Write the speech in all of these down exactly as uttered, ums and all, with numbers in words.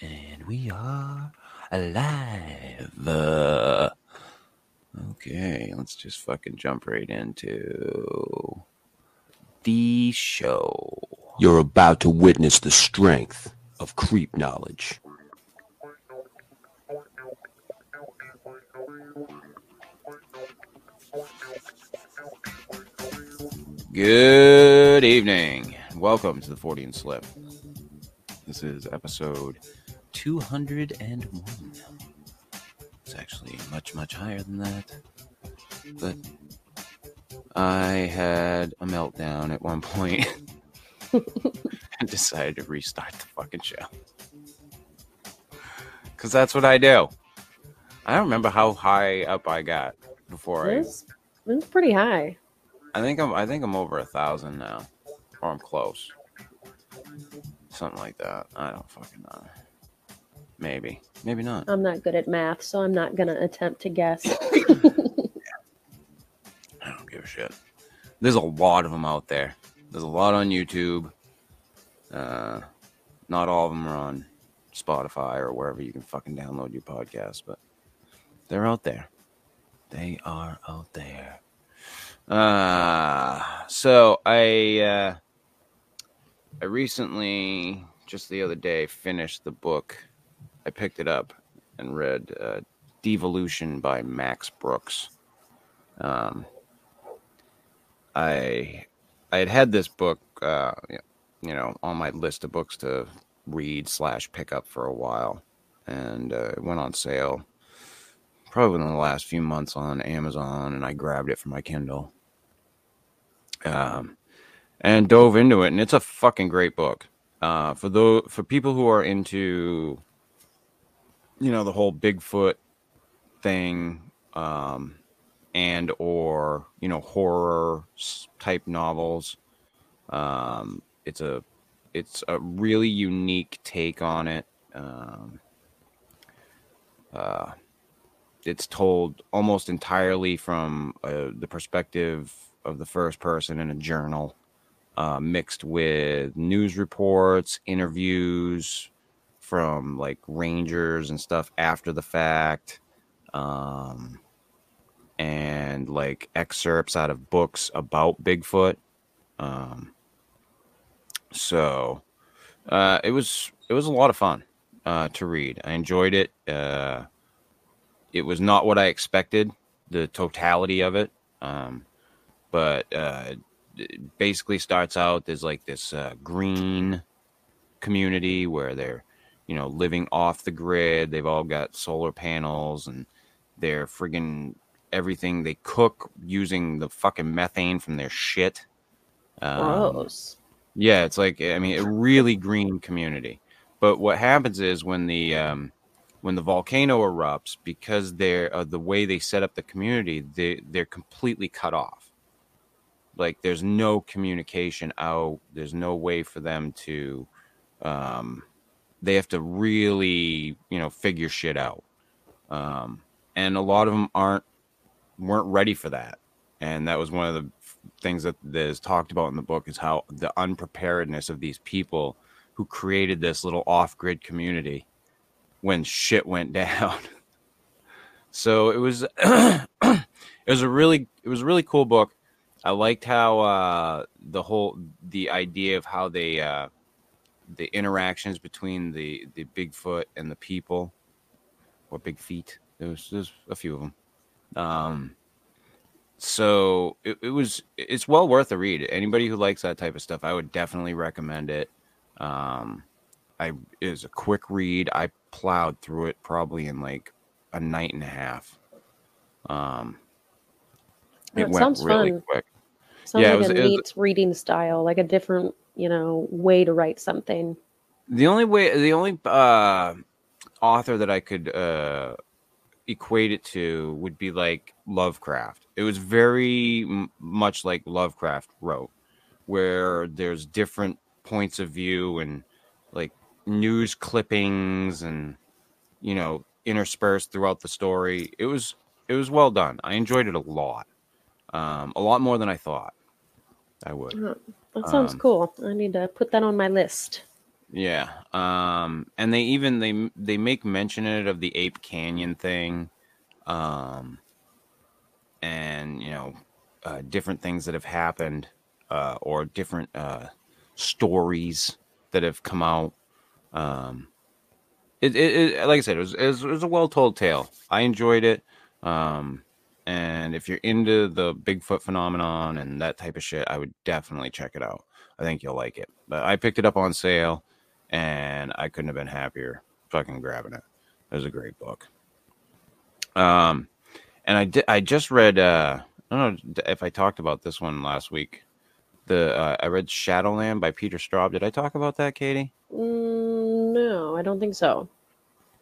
And we are alive. Uh, okay, let's just fucking jump right into the show. You're about to witness the strength of creep knowledge. Good evening. Welcome to the Fortean Slip. This is episode two hundred one. It's actually much, much higher than that. But I had a meltdown at one point and decided to restart the fucking show. Because that's what I do. I don't remember how high up I got before. It was, I... It was pretty high. I think I'm I think I'm over a thousand now. Or I'm close. Something like that. I don't fucking know. Maybe. Maybe not. I'm not good at math, so I'm not going to attempt to guess. I don't give a shit. There's a lot of them out there. There's a lot on YouTube. Uh, not all of them are on Spotify or wherever you can fucking download your podcast, but they're out there. They are out there. Uh, so I, uh, I recently, just the other day, finished the book. I picked it up and read uh, Devolution by Max Brooks. Um, I, I had had this book, uh, you know, on my list of books to read slash pick up for a while, and uh, it went on sale probably in the last few months on Amazon, and I grabbed it for my Kindle. Um, and dove into it, and it's a fucking great book. Uh, for those, for people who are into, you know, the whole Bigfoot thing, um, and or, you know, horror type novels, um, it's a, it's a really unique take on it. Um, uh, it's told almost entirely from uh, the perspective of the first person in a journal, uh, mixed with news reports, interviews from like rangers and stuff after the fact, um, and like excerpts out of books about Bigfoot. Um, so uh, it was it was a lot of fun uh, to read. I enjoyed it. Uh, it was not what I expected, the totality of it. Um, But uh, it basically starts out, there's like this uh, green community where they're, you know, living off the grid. They've all got solar panels and they're friggin' everything they cook using the fucking methane from their shit. Um, Gross. Yeah, it's like, I mean, a really green community. But what happens is when the um, when the volcano erupts, because they're uh, the way they set up the community, they they're completely cut off. Like, there's no communication out. There's no way for them to, um, they have to really, you know, figure shit out. Um, and a lot of them aren't, weren't ready for that. And that was one of the things that, that is talked about in the book, is how the unpreparedness of these people who created this little off-grid community when shit went down. So it was, it was a really, it was a really cool book. I liked how uh, the whole the idea of how they uh, the interactions between the, the Bigfoot and the people, or Big Feet. There was there's a few of them. Um, so it, it was it's well worth a read. Anybody who likes that type of stuff, I would definitely recommend it. Um, I it was a quick read. I plowed through it probably in like a night and a half. Um. It, it went sounds really fun. Quick. Sounds yeah, like it was, a neat it was, reading style, like a different, you know, way to write something. The only way, the only uh, author that I could uh, equate it to would be like Lovecraft. It was very m- much like Lovecraft wrote, where there's different points of view and like news clippings and, you know, interspersed throughout the story. It was it was well done. I enjoyed it a lot. Um, a lot more than I thought I would. Oh, that sounds um, cool. I need to put that on my list. Yeah. Um, and they even they they make mention in it of the Ape Canyon thing, um, and you know, uh, different things that have happened, uh, or different uh, stories that have come out. Um, it, it, it like I said, it was, it was it was a well told tale. I enjoyed it. Um, and if you're into the Bigfoot phenomenon and that type of shit, I would definitely check it out. I think you'll like it. But I picked it up on sale, and I couldn't have been happier fucking grabbing it. It was a great book. Um, and I di- I just read. Uh, I don't know if I talked about this one last week. The uh, I read Shadowland by Peter Straub. Did I talk about that, Katie? Mm, no, I don't think so.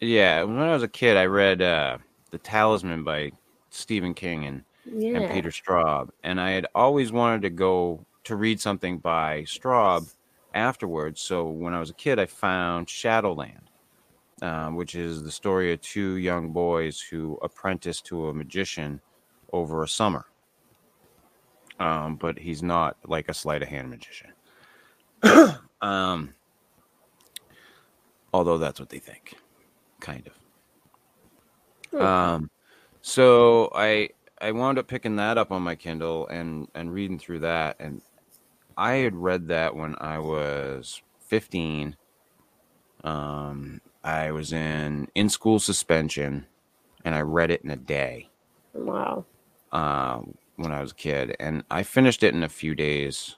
Yeah, when I was a kid, I read uh, The Talisman by Stephen King and yeah. and Peter Straub, and I had always wanted to go to read something by Straub afterwards. So when I was a kid, I found Shadowland, uh, which is the story of two young boys who apprentice to a magician over a summer. Um, but he's not like a sleight of hand magician. um, although that's what they think, kind of. Um, so I, I wound up picking that up on my Kindle and, and reading through that. And I had read that when I was fifteen. Um, I was in in school suspension, and I read it in a day. Wow. Uh, when I was a kid, and I finished it in a few days,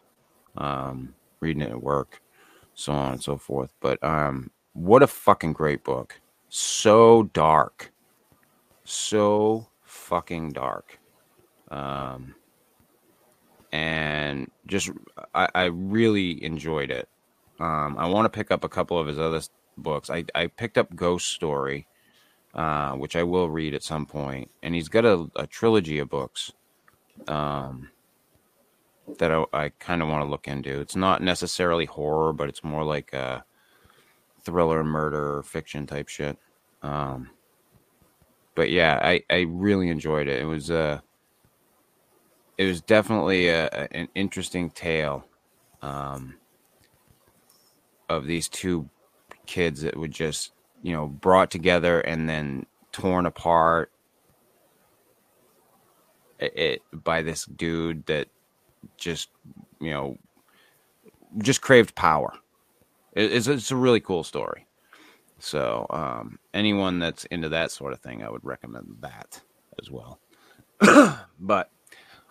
um, reading it at work, so on and so forth. But um, what a fucking great book! So dark, so fucking dark. Um, and just, I, I really enjoyed it. Um, I want to pick up a couple of his other books. I, I picked up Ghost Story, uh, which I will read at some point. And he's got a, a trilogy of books, um, that I, I kind of want to look into. It's not necessarily horror, but it's more like a thriller, murder, fiction type shit. Um, But yeah, I, I really enjoyed it. It was uh, it was definitely a, an interesting tale, um, of these two kids that were just, you know, brought together and then torn apart it, by this dude that just, you know, just craved power. It, it's, it's a really cool story. So, um, anyone that's into that sort of thing, I would recommend that as well. But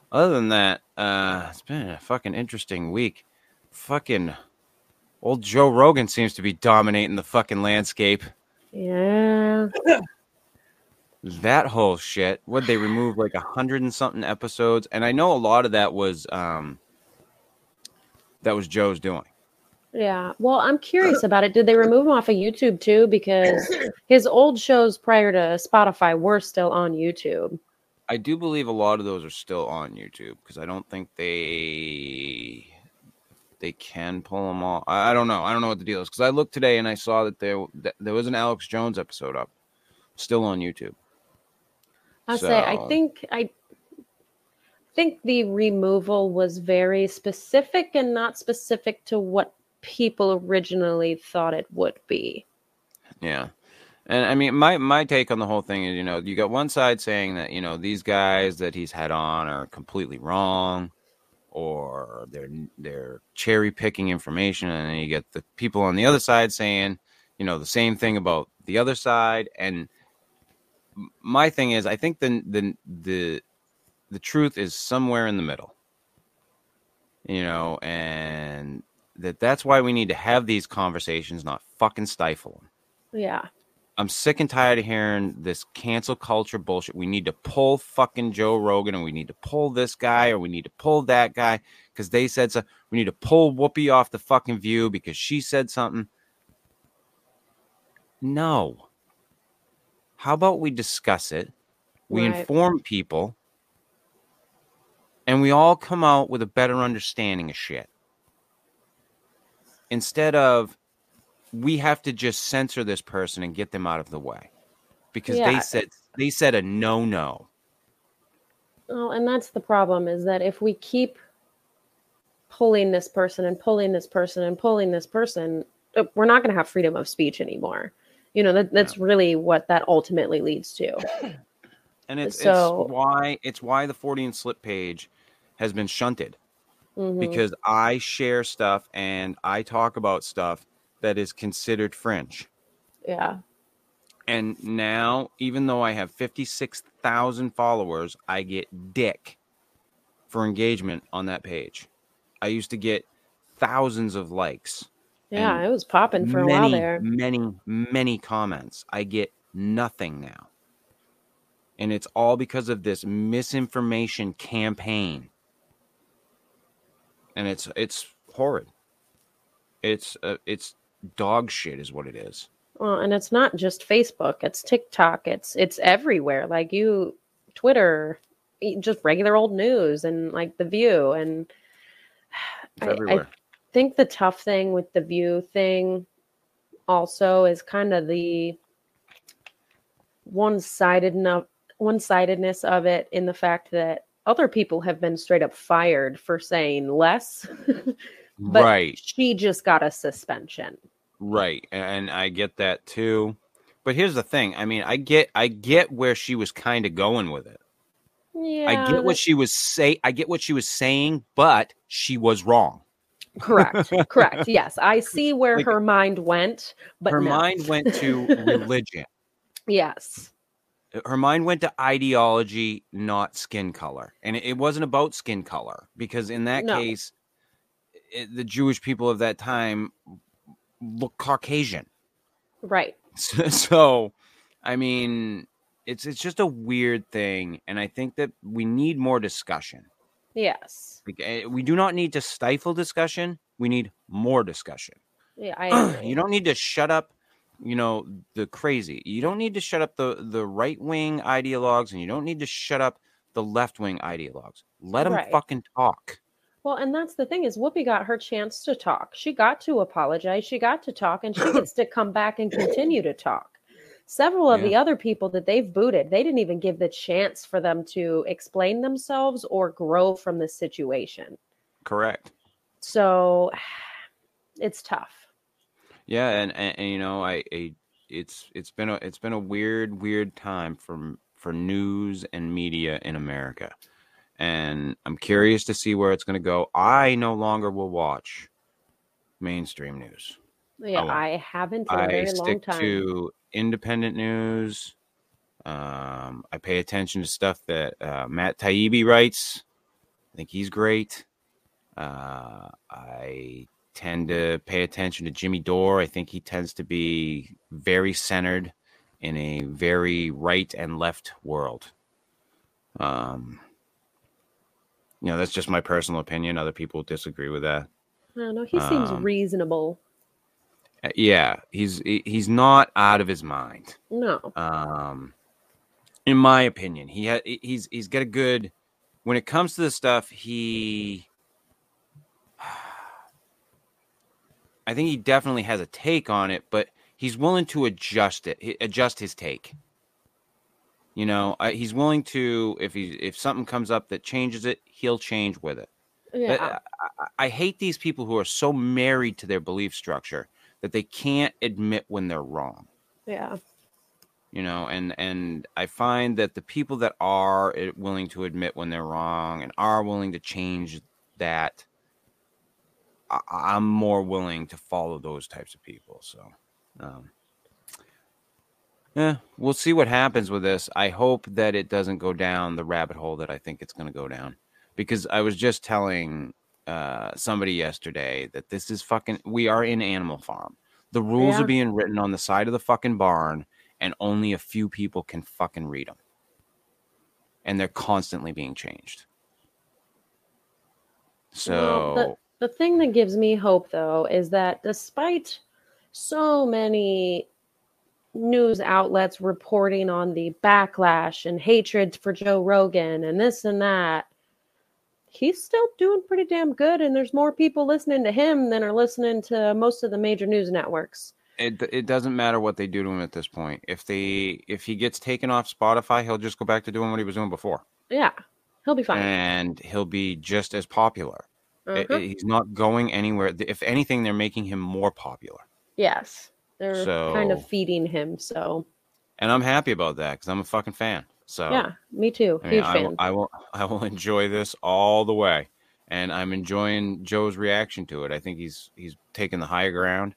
other than that, uh, it's been a fucking interesting week. Fucking old Joe Rogan seems to be dominating the fucking landscape. Yeah. That whole shit. What'd they remove, like a hundred and something episodes? And I know a lot of that was, um, that was Joe's doing. Yeah. Well, I'm curious about it. Did they remove him off of YouTube too? Because his old shows prior to Spotify were still on YouTube. I do believe a lot of those are still on YouTube, because I don't think they they can pull them off. I, I don't know. I don't know what the deal is, because I looked today and I saw that there that there was an Alex Jones episode up, still on YouTube. I so. say I think I. I think the removal was very specific and not specific to what people originally thought it would be. Yeah. And I mean, my, my take on the whole thing is, you know, you got one side saying that, you know, these guys that he's had on are completely wrong, or they're, they're cherry picking information. And then you get the people on the other side saying, you know, the same thing about the other side. And my thing is, I think the, the, the, the truth is somewhere in the middle, you know, and that that's why we need to have these conversations, not fucking stifle them. Yeah. I'm sick and tired of hearing this cancel culture bullshit. We need to pull fucking Joe Rogan, and we need to pull this guy, or we need to pull that guy because they said so. We need to pull Whoopi off the fucking View because she said something. No. How about we discuss it? We right. inform people, and we all come out with a better understanding of shit. Instead of, we have to just censor this person and get them out of the way because yeah. they said they said a no no. Oh, and that's the problem, is that if we keep pulling this person and pulling this person and pulling this person, we're not going to have freedom of speech anymore. You know, that that's yeah. really what that ultimately leads to. And it's, so, it's why it's why the Fortean Slip page has been shunted, mm-hmm. because I share stuff and I talk about stuff that is considered fringe. Yeah. And now, even though I have fifty-six thousand followers, I get dick for engagement on that page. I used to get thousands of likes. Yeah, it was popping for many, a while there. Many, many comments. I get nothing now. And it's all because of this misinformation campaign. And it's it's horrid. It's uh, it's dog shit is what it is. Well, and it's not just Facebook. It's TikTok. It's it's everywhere. Like you, Twitter, just regular old news, and like The View, and it's I, everywhere. I, I think the tough thing with The View thing also is kind of the one-sided enough, one-sidedness of it, in the fact that other people have been straight up fired for saying less. But right. She just got a suspension. Right. And I get that too. But here's the thing. I mean, I get I get where she was kind of going with it. Yeah. I get what she was say I get what she was saying, but she was wrong. Correct. Correct. Yes. I see where like, her mind went, but her no. mind went to religion. Yes. Her mind went to ideology, not skin color. And it wasn't about skin color, because in that no. case, it, the Jewish people of that time look Caucasian. Right. So, so, I mean, it's it's just a weird thing. And I think that we need more discussion. Yes. We do not need to stifle discussion. We need more discussion. Yeah, I agree. You don't need to shut up, you know, the crazy. You don't need to shut up the, the right-wing ideologues, and you don't need to shut up the left-wing ideologues. Let them right. fucking talk. Well, and that's the thing is Whoopi got her chance to talk. She got to apologize. She got to talk, and she gets to come back and continue to talk. Several of yeah. the other people that they've booted, they didn't even give the chance for them to explain themselves or grow from the situation. Correct. So it's tough. Yeah, and, and, and you know, I, I it's it's been a it's been a weird weird time for for news and media in America. And I'm curious to see where it's going to go. I no longer will watch mainstream news. Yeah, I, I haven't for a very long time. I stick to independent news. Um, I pay attention to stuff that uh, Matt Taibbi writes. I think he's great. Uh, I tend to pay attention to Jimmy Dore. I think he tends to be very centered in a very right and left world. Um. You know, that's just my personal opinion. Other people disagree with that. I don't know. He seems um, reasonable. Yeah, he's he's not out of his mind. No. Um, in my opinion, he ha- he's he's got a good. When it comes to this stuff, he. I think he definitely has a take on it, but he's willing to adjust it. Adjust his take. You know, he's willing to, if he if something comes up that changes it, he'll change with it. Yeah. I, I hate these people who are so married to their belief structure that they can't admit when they're wrong. Yeah. You know, and, and I find that the people that are willing to admit when they're wrong and are willing to change that, I, I'm more willing to follow those types of people. So, um yeah, we'll see what happens with this. I hope that it doesn't go down the rabbit hole that I think it's going to go down. Because I was just telling uh, somebody yesterday that this is fucking... We are in Animal Farm. The rules yeah. are being written on the side of the fucking barn, and only a few people can fucking read them. And they're constantly being changed. So... Well, the, the thing that gives me hope, though, is that despite so many... news outlets reporting on the backlash and hatred for Joe Rogan and this and that, he's still doing pretty damn good, and there's more people listening to him than are listening to most of the major news networks. It it doesn't matter what they do to him at this point. If they if he gets taken off Spotify, he'll just go back to doing what he was doing before. Yeah, he'll be fine. And he'll be just as popular. Uh-huh. It, it, he's not going anywhere. If anything, they're making him more popular. Yes. They're so, kind of feeding him. So. And I'm happy about that because I'm a fucking fan. So yeah, me too. I mean, Huge I, fan. I will, I will enjoy this all the way. And I'm enjoying Joe's reaction to it. I think he's he's taking the higher ground.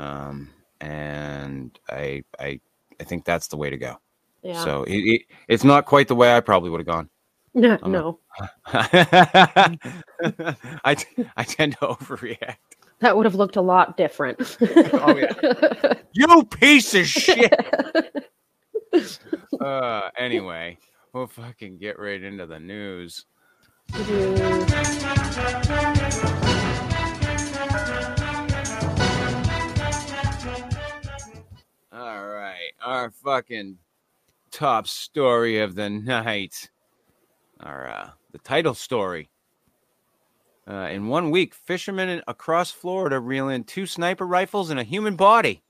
Um, and I I I think that's the way to go. Yeah. So it, it, it's not quite the way I probably would have gone. No, um, no. I, t- I tend to overreact. That would have looked a lot different. Oh, yeah. You piece of shit. uh, anyway, we'll fucking get right into the news. All right. Our fucking top story of the night. Our, uh, the title story. Uh, in one week, fishermen across Florida reel in two sniper rifles and a human body.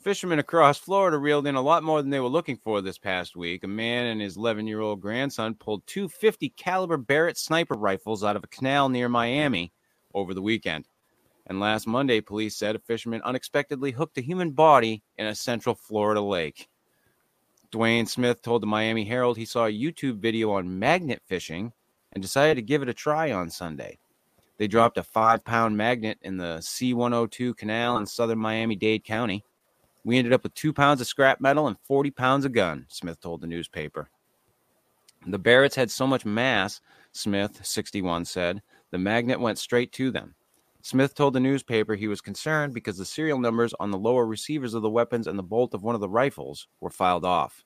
Fishermen across Florida reeled in a lot more than they were looking for this past week. A man and his eleven-year-old grandson pulled two fifty caliber Barrett sniper rifles out of a canal near Miami over the weekend. And last Monday, police said a fisherman unexpectedly hooked a human body in a central Florida lake. Dwayne Smith told the Miami Herald he saw a YouTube video on magnet fishing and decided to give it a try on Sunday. They dropped a five-pound magnet in the C one oh two canal in southern Miami-Dade County. We ended up with two pounds of scrap metal and forty pounds of gun, Smith told the newspaper. The Barretts had so much mass, Smith, sixty-one, said, the magnet went straight to them. Smith told the newspaper he was concerned because the serial numbers on the lower receivers of the weapons and the bolt of one of the rifles were filed off.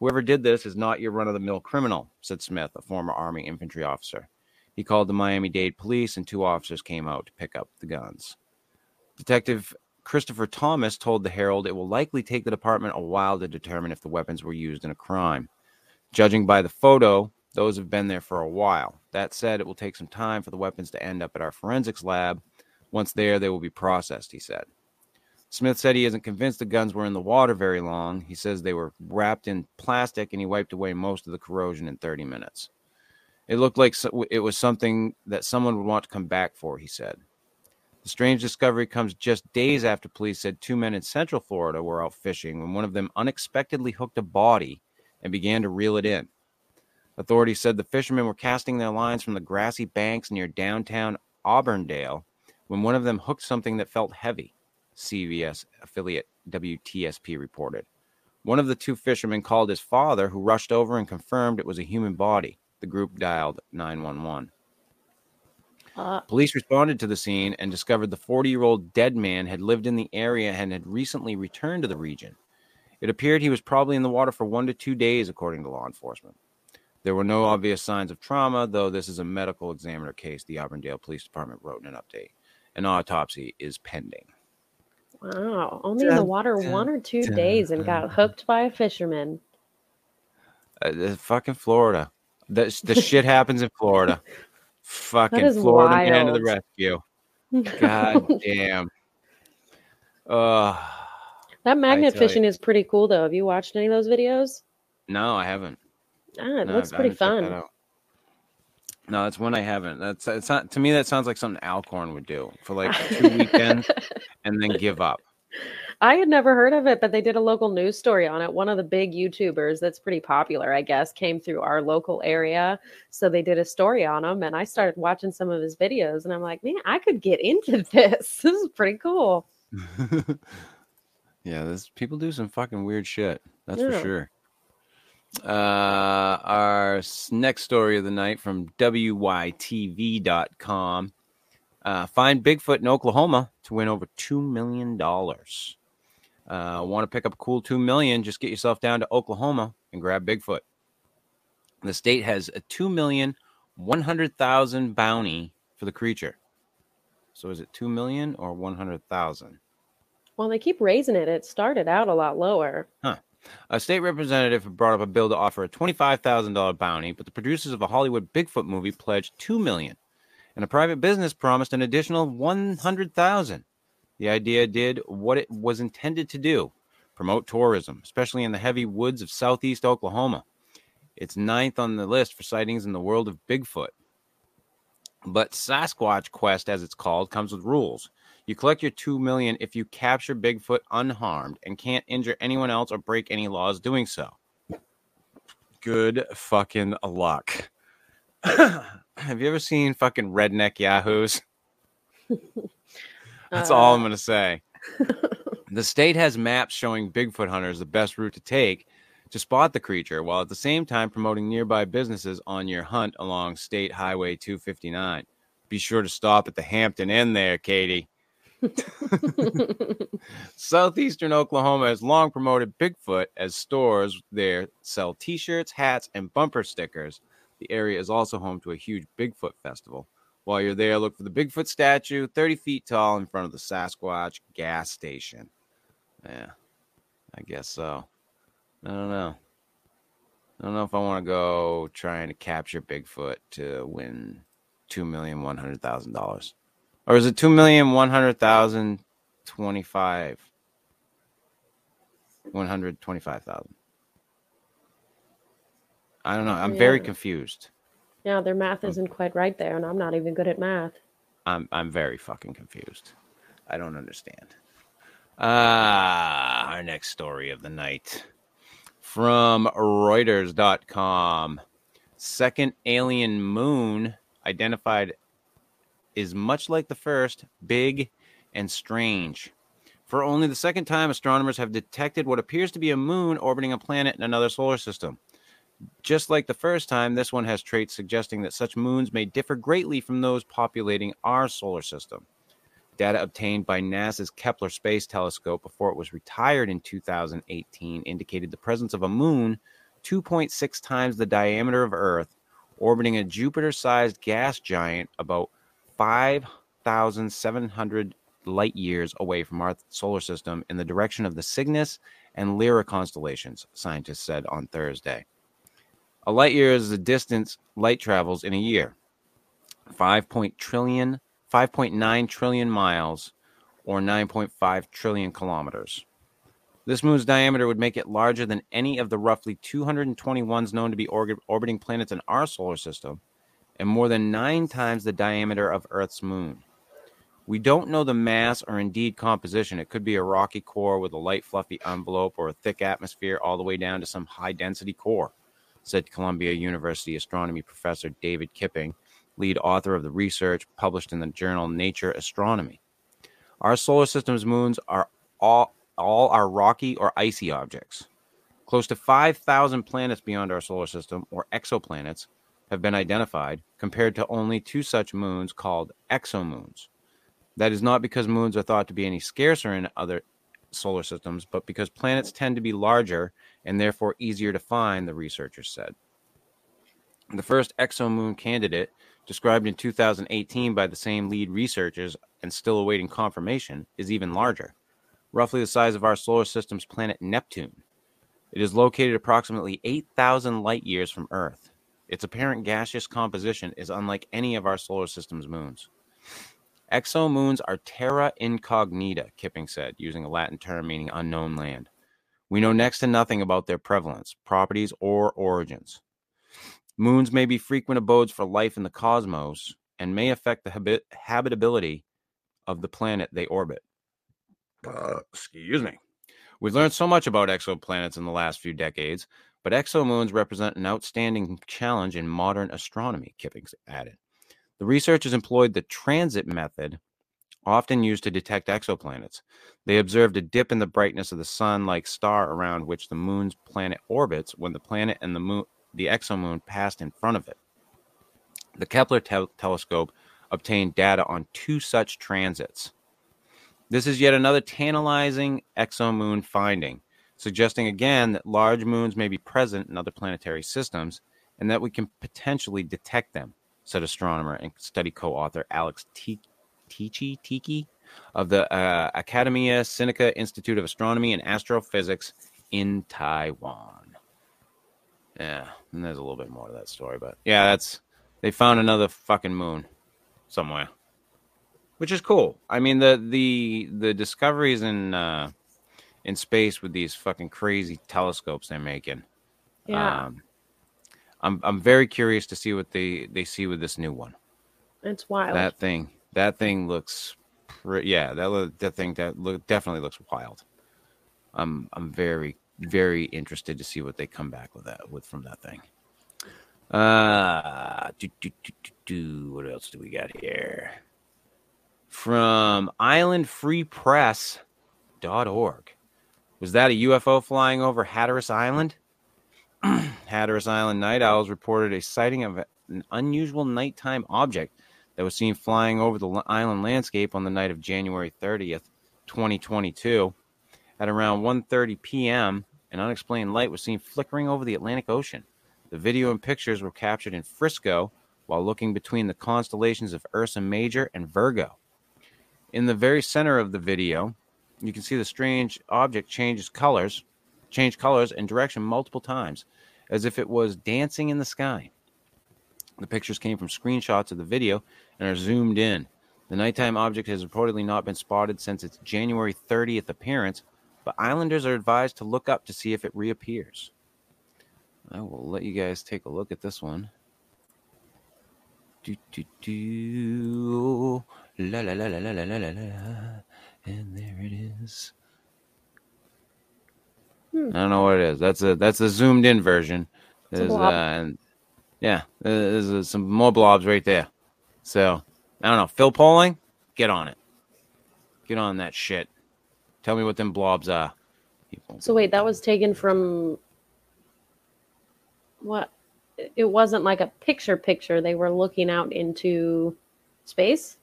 Whoever did this is not your run-of-the-mill criminal, said Smith, a former Army infantry officer. He called the Miami-Dade police, and two officers came out to pick up the guns. Detective Christopher Thomas told the Herald it will likely take the department a while to determine if the weapons were used in a crime. Judging by the photo, those have been there for a while. That said, it will take some time for the weapons to end up at our forensics lab. Once there, they will be processed, he said. Smith said he isn't convinced the guns were in the water very long. He says they were wrapped in plastic, and he wiped away most of the corrosion in thirty minutes. It looked like it was something that someone would want to come back for, he said. The strange discovery comes just days after police said two men in Central Florida were out fishing when one of them unexpectedly hooked a body and began to reel it in. Authorities said the fishermen were casting their lines from the grassy banks near downtown Auburndale when one of them hooked something that felt heavy, C B S affiliate W T S P reported. One of the two fishermen called his father, who rushed over and confirmed it was a human body. The group dialed nine one one. Uh, Police responded to the scene and discovered the forty-year-old dead man had lived in the area and had recently returned to the region. It appeared he was probably in the water for one to two days, according to law enforcement. There were no obvious signs of trauma, though this is a medical examiner case, the Auburndale Police Department wrote in an update. An autopsy is pending. Wow. Only in the water one or two days and got hooked by a fisherman. Uh, fucking Florida. The, the shit happens in Florida. Fucking Florida man to the rescue. God damn. Uh, that magnet fishing you. is pretty cool, though. Have you watched any of those videos? No, I haven't. Ah, it no, looks pretty fun. That no, that's one I haven't. That's it's not to me. That sounds like something Alcorn would do for like two weekends and then give up. I had never heard of it, but they did a local news story on it. One of the big YouTubers that's pretty popular, I guess, came through our local area, so they did a story on him, and I started watching some of his videos, and I'm like, man, I could get into this. This is pretty cool. Yeah, this people do some fucking weird shit. That's yeah. for sure. Uh, our next story of the night from W Y T V dot com. Uh, find Bigfoot in Oklahoma to win over two million dollars. Uh, want to pick up a cool two million dollars? Just get yourself down to Oklahoma and grab Bigfoot. The state has a two million one hundred thousand dollars bounty for the creature. So is it two million dollars or one hundred thousand dollars? Well, they keep raising it. It started out a lot lower. Huh. A state representative brought up a bill to offer a twenty-five thousand dollars bounty, but the producers of a Hollywood Bigfoot movie pledged two million dollars, and a private business promised an additional one hundred thousand dollars. The idea did what it was intended to do, promote tourism, especially in the heavy woods of southeast Oklahoma. It's ninth on the list for sightings in the world of Bigfoot. But Sasquatch Quest, as it's called, comes with rules. You collect your two million dollars if you capture Bigfoot unharmed and can't injure anyone else or break any laws doing so. Good fucking luck. Have you ever seen fucking redneck yahoos? That's uh, all I'm going to say. The state has maps showing Bigfoot hunters the best route to take to spot the creature, while at the same time promoting nearby businesses on your hunt along State Highway two fifty-nine. Be sure to stop at the Hampton Inn there, Katie. Southeastern Oklahoma has long promoted Bigfoot as stores there sell T-shirts, hats, and bumper stickers. The area is also home to a huge Bigfoot festival. While you're there, look for the Bigfoot statue, thirty feet tall, in front of the Sasquatch gas station. Yeah, I guess so. I don't know. I don't know if I want to go trying to capture Bigfoot to win two million one hundred thousand dollars. Or is it two million one hundred thousand twenty-five dollars? one hundred twenty-five thousand dollars. I don't know. I'm yeah. very confused. Yeah, their math isn't I'm, quite right there, and I'm not even good at math. I'm I'm very fucking confused. I don't understand. Ah, uh, our next story of the night from Reuters dot com. Second alien moon identified is much like the first, big and strange. For only the second time, astronomers have detected what appears to be a moon orbiting a planet in another solar system. Just like the first time, this one has traits suggesting that such moons may differ greatly from those populating our solar system. Data obtained by NASA's Kepler Space Telescope before it was retired in two thousand eighteen indicated the presence of a moon two point six times the diameter of Earth, orbiting a Jupiter-sized gas giant about five thousand seven hundred light years away from our solar system in the direction of the Cygnus and Lyra constellations, scientists said on Thursday. A light year is the distance light travels in a year, five point nine trillion miles, or nine point five trillion kilometers. This moon's diameter would make it larger than any of the roughly two hundred twenty-ones known to be org- orbiting planets in our solar system, and more than nine times the diameter of Earth's moon. We don't know the mass or indeed composition. It could be a rocky core with a light, fluffy envelope, or a thick atmosphere all the way down to some high-density core, said Columbia University astronomy professor David Kipping, lead author of the research published in the journal Nature Astronomy. Our solar system's moons are all, all are rocky or icy objects. Close to five thousand planets beyond our solar system, or exoplanets, have been identified, compared to only two such moons called exomoons. That is not because moons are thought to be any scarcer in other solar systems, but because planets tend to be larger and therefore easier to find, the researchers said. The first exomoon candidate, described in two thousand eighteen by the same lead researchers and still awaiting confirmation, is even larger, roughly the size of our solar system's planet Neptune. It is located approximately eight thousand light years from Earth. Its apparent gaseous composition is unlike any of our solar system's moons. Exomoons are terra incognita, Kipping said, using a Latin term meaning unknown land. We know next to nothing about their prevalence, properties, or origins. Moons may be frequent abodes for life in the cosmos and may affect the habit- habitability of the planet they orbit. Uh, excuse me. We've learned so much about exoplanets in the last few decades, but exomoons represent an outstanding challenge in modern astronomy, Kipping added. The researchers employed the transit method, often used to detect exoplanets. They observed a dip in the brightness of the sun-like star around which the moon's planet orbits when the planet and the moon, the exomoon passed in front of it. The Kepler tel- telescope obtained data on two such transits. This is yet another tantalizing exomoon finding, suggesting again that large moons may be present in other planetary systems and that we can potentially detect them, said astronomer and study co-author Alex T- Tichy Tiki of the uh, Academia Sinica Institute of Astronomy and Astrophysics in Taiwan. Yeah, and there's a little bit more to that story, but yeah, that's they found another fucking moon somewhere, which is cool. I mean, the the the discoveries in uh, in space with these fucking crazy telescopes they're making. Yeah. Um, I'm I'm very curious to see what they, they see with this new one. It's wild. That thing that thing looks pretty, yeah, that that thing that look, definitely looks wild. I'm I'm very very interested to see what they come back with that with from that thing. Uh do, do, do, do, do. What else do we got here? From island free press dot org. Was that a U F O flying over Hatteras Island? Hatteras Island night owls reported a sighting of an unusual nighttime object that was seen flying over the island landscape on the night of January thirtieth, twenty twenty-two. At around one thirty p.m., an unexplained light was seen flickering over the Atlantic Ocean. The video and pictures were captured in Frisco while looking between the constellations of Ursa Major and Virgo. In the very center of the video, you can see the strange object changes colors, change colors and direction multiple times, as if it was dancing in the sky. The pictures came from screenshots of the video and are zoomed in. The nighttime object has reportedly not been spotted since its January thirtieth appearance, but islanders are advised to look up to see if it reappears. I will let you guys take a look at this one. Do, do, do. La, la, la, la, la, la, la, la. And there it is. Hmm. I don't know what it is. That's a that's a zoomed in version. There's, uh, and, yeah, there's uh, some more blobs right there. So I don't know. Phil Polling, get on it. Get on that shit. Tell me what them blobs are. So wait, that was taken from what? It wasn't like a picture picture. They were looking out into space.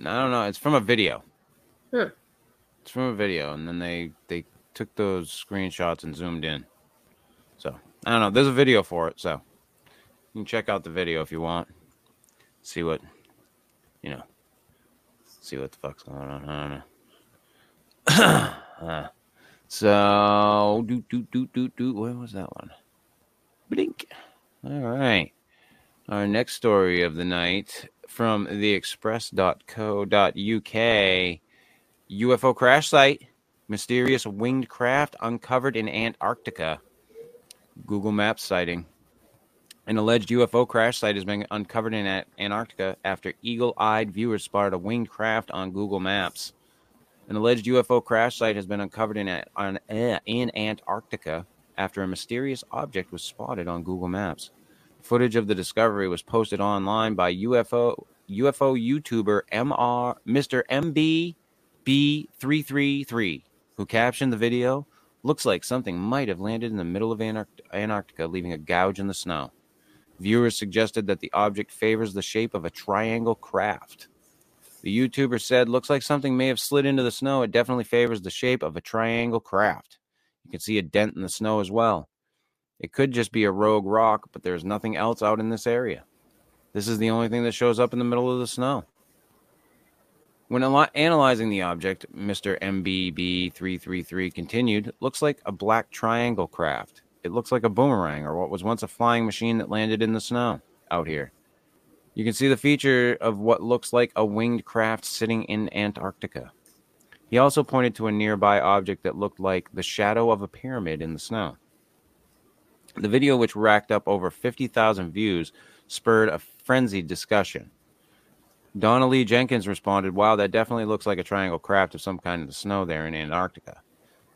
I don't know. It's from a video. Huh. It's from a video, and then they, they took those screenshots and zoomed in. So, I don't know. There's a video for it, so you can check out the video if you want. See what, you know, see what the fuck's going on. I don't know. uh, so, do, do, do, do, do. Where was that one? Blink. All right. Our next story of the night from the express dot co dot U K. U F O crash site, mysterious winged craft uncovered in Antarctica. Google Maps sighting. An alleged U F O crash site has been uncovered in Antarctica after eagle-eyed viewers spotted a winged craft on Google Maps. An alleged U F O crash site has been uncovered in, on, in Antarctica after a mysterious object was spotted on Google Maps. Footage of the discovery was posted online by U F O U F O YouTuber Mister M B B three three three, who captioned the video, "Looks like something might have landed in the middle of Antarct- Antarctica, leaving a gouge in the snow." Viewers suggested that the object favors the shape of a triangle craft. The YouTuber said, "Looks like something may have slid into the snow. It definitely favors the shape of a triangle craft. You can see a dent in the snow as well. It could just be a rogue rock, but there's nothing else out in this area. This is the only thing that shows up in the middle of the snow." When al- analyzing the object, Mister M B B three three three continued, "Looks like a black triangle craft. It looks like a boomerang or what was once a flying machine that landed in the snow out here. You can see the feature of what looks like a winged craft sitting in Antarctica." He also pointed to a nearby object that looked like the shadow of a pyramid in the snow. The video, which racked up over fifty thousand views, spurred a frenzied discussion. Donnelly Jenkins responded, "Wow, that definitely looks like a triangle craft of some kind in the snow there in Antarctica,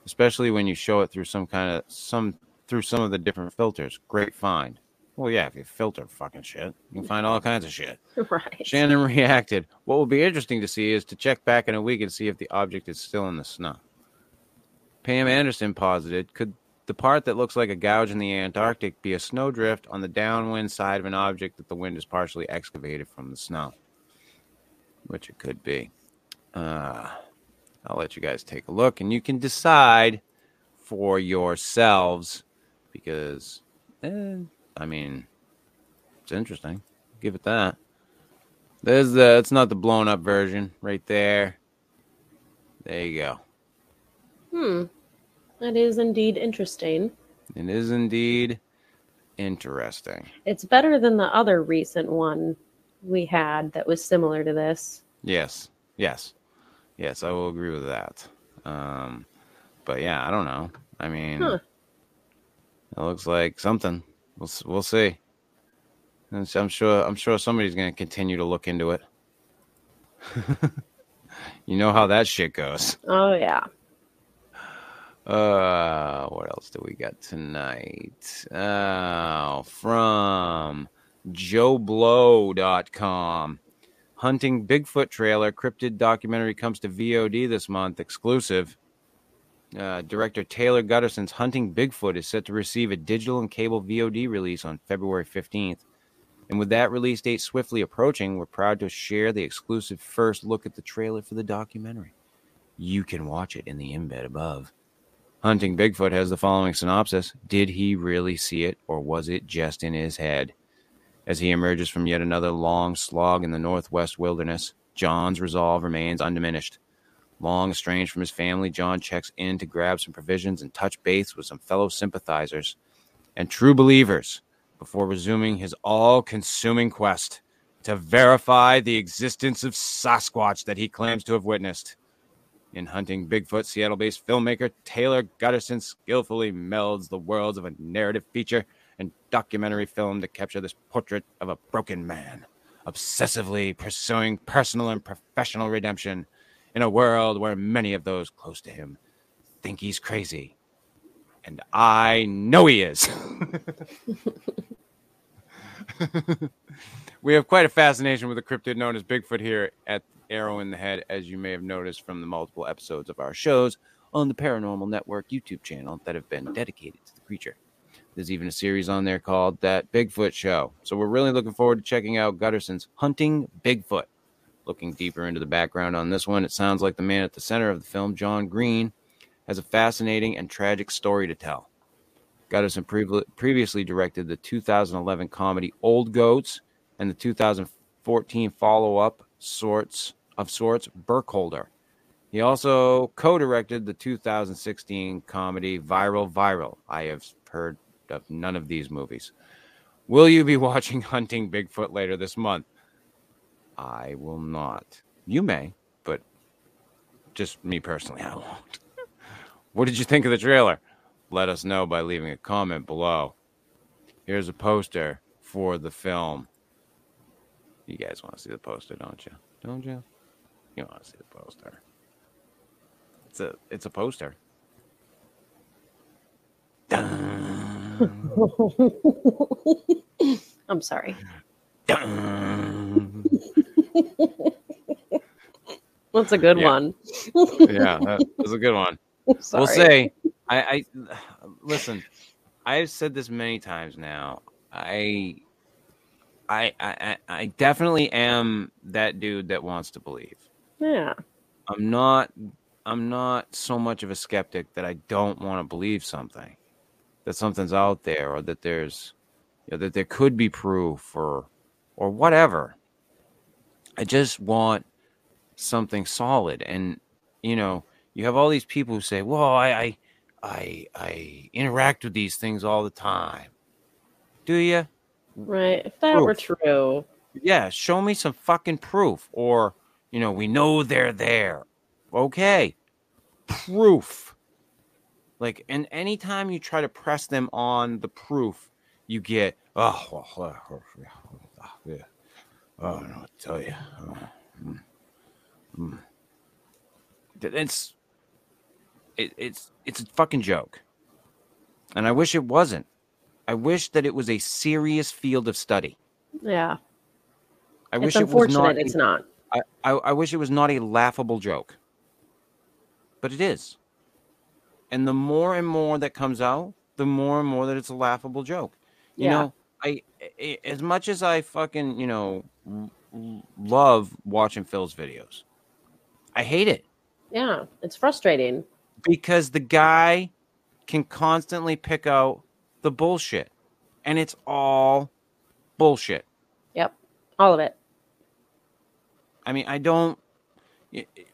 especially when you show it through some kind of some through some of the different filters. Great find." Well, yeah, if you filter fucking shit, you can find all kinds of shit. Right. Shannon reacted, "What will be interesting to see is to check back in a week and see if the object is still in the snow." Pam Anderson posited, "Could the part that looks like a gouge in the Antarctic be a snowdrift on the downwind side of an object that the wind is partially excavated from the snow?" Which it could be. Uh, I'll let you guys take a look, and you can decide for yourselves because, eh, I mean, it's interesting. Give it that. There's the. It's not the blown up version, right there. There you go. Hmm. That is indeed interesting. It is indeed interesting. It's better than the other recent one we had that was similar to this. Yes, yes, yes. I will agree with that. Um, but yeah, I don't know. I mean, huh. It looks like something. We'll we'll see. I'm sure I'm sure somebody's going to continue to look into it. You know how that shit goes. Oh, yeah. Uh, what else do we got tonight? Uh, from joe blow dot com. Hunting Bigfoot trailer, cryptid documentary comes to V O D this month, exclusive. Uh, director Taylor Gutterson's Hunting Bigfoot is set to receive a digital and cable V O D release on February fifteenth. And with that release date swiftly approaching, we're proud to share the exclusive first look at the trailer for the documentary. You can watch it in the embed above. Hunting Bigfoot has the following synopsis. Did he really see it, or was it just in his head? As he emerges from yet another long slog in the Northwest wilderness, John's resolve remains undiminished. Long estranged from his family, John checks in to grab some provisions and touch base with some fellow sympathizers and true believers before resuming his all-consuming quest to verify the existence of Sasquatch that he claims to have witnessed. In Hunting Bigfoot, Seattle-based filmmaker Taylor Gutterson skillfully melds the worlds of a narrative feature and documentary film to capture this portrait of a broken man, obsessively pursuing personal and professional redemption in a world where many of those close to him think he's crazy. And I know he is. We have quite a fascination with a cryptid known as Bigfoot here at Arrow in the Head, as you may have noticed from the multiple episodes of our shows on the Paranormal Network YouTube channel that have been dedicated to the creature. There's even a series on there called That Bigfoot Show. So we're really looking forward to checking out Gutterson's Hunting Bigfoot. Looking deeper into the background on this one, it sounds like the man at the center of the film, John Green, has a fascinating and tragic story to tell. Gutterson pre- previously directed the two thousand eleven comedy Old Goats and the two thousand fourteen follow-up sorts of sorts, Burkholder. He also co-directed the two thousand sixteen comedy Viral Viral. I have heard of none of these movies. Will you be watching Hunting Bigfoot later this month? I will not. You may, but just me personally, I won't. What did you think of the trailer? Let us know by leaving a comment below. Here's a poster for the film. You guys want to see the poster, don't you? Don't you? You want to see the poster. It's a it's a poster. I'm sorry. That's a good yeah. one. Yeah, that was a good one. Sorry. We'll say, I, I listen. I've said this many times now. I, I, I, I definitely am that dude that wants to believe. Yeah. I'm not. I'm not so much of a skeptic that I don't want to believe something, that something's out there, or that there's, you know, that there could be proof, or, or whatever. I just want something solid, and you know. You have all these people who say, well, I, I I I interact with these things all the time. Do you? Right. If that proof. were true. Yeah. Show me some fucking proof. Or, you know, we know they're there. Okay. Proof. Like, and anytime you try to press them on the proof, you get, oh, well, oh, yeah. oh no, I tell you. Oh, mm, mm. It's... It, it's it's a fucking joke, and I wish it wasn't. I wish that it was a serious field of study. Yeah, I it's wish it was not. It's a, not. I, I I wish it was not a laughable joke, but it is. And the more and more that comes out, the more and more that it's a laughable joke. You yeah. know, I, I as much as I fucking you know love watching Phil's videos, I hate it. Yeah, it's frustrating. Because the guy can constantly pick out the bullshit. And it's all bullshit. Yep. All of it. I mean, I don't... It, it,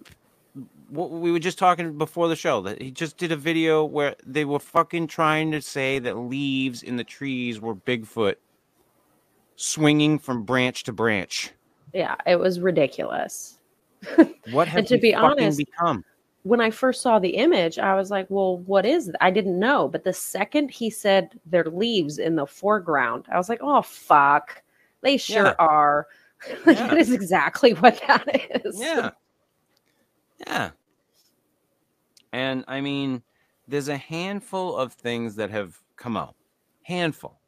we were just talking before the show that he just did a video where they were fucking trying to say that leaves in the trees were Bigfoot swinging from branch to branch. Yeah, it was ridiculous. What have and to we be fucking honest, become? When I first saw the image, I was like, well, what is that? I didn't know. But the second he said their leaves in the foreground, I was like, oh, fuck. They sure yeah. are. Like, yeah. That is exactly what that is. Yeah. Yeah. And I mean, there's a handful of things that have come out. Handful.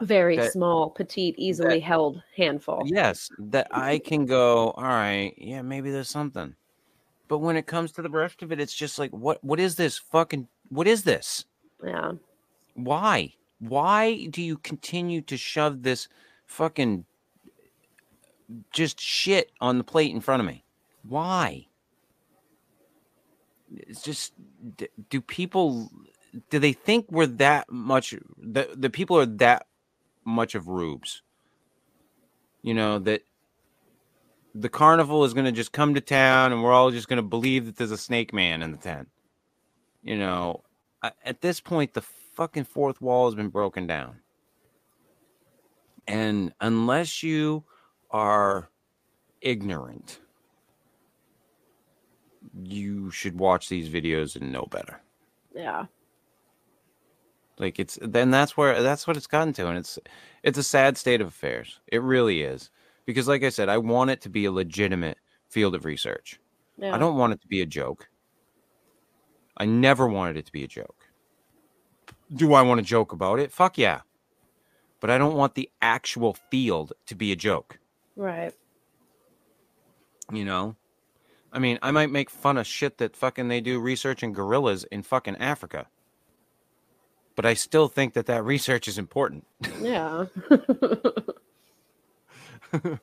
Very that, small, petite, easily that, held handful. Yes, that I can go, all right, yeah, maybe there's something. But when it comes to the rest of it, it's just like, what? What is this fucking, what is this? Yeah. Why? Why do you continue to shove this fucking just shit on the plate in front of me? Why? It's just, do people, do they think we're that much, the, the people are that much of rubes? You know, that the carnival is going to just come to town and we're all just going to believe that there's a snake man in the tent. You know, at this point, the fucking fourth wall has been broken down. And unless you are ignorant, you should watch these videos and know better. Yeah. Like it's, then that's where, that's what it's gotten to. And it's, it's a sad state of affairs. It really is. Because like I said, I want it to be a legitimate field of research. Yeah. I don't want it to be a joke. I never wanted it to be a joke. Do I want to joke about it? Fuck yeah. But I don't want the actual field to be a joke. Right. You know? I mean, I might make fun of shit that fucking they do research in gorillas in fucking Africa. But I still think that that research is important. Yeah. Because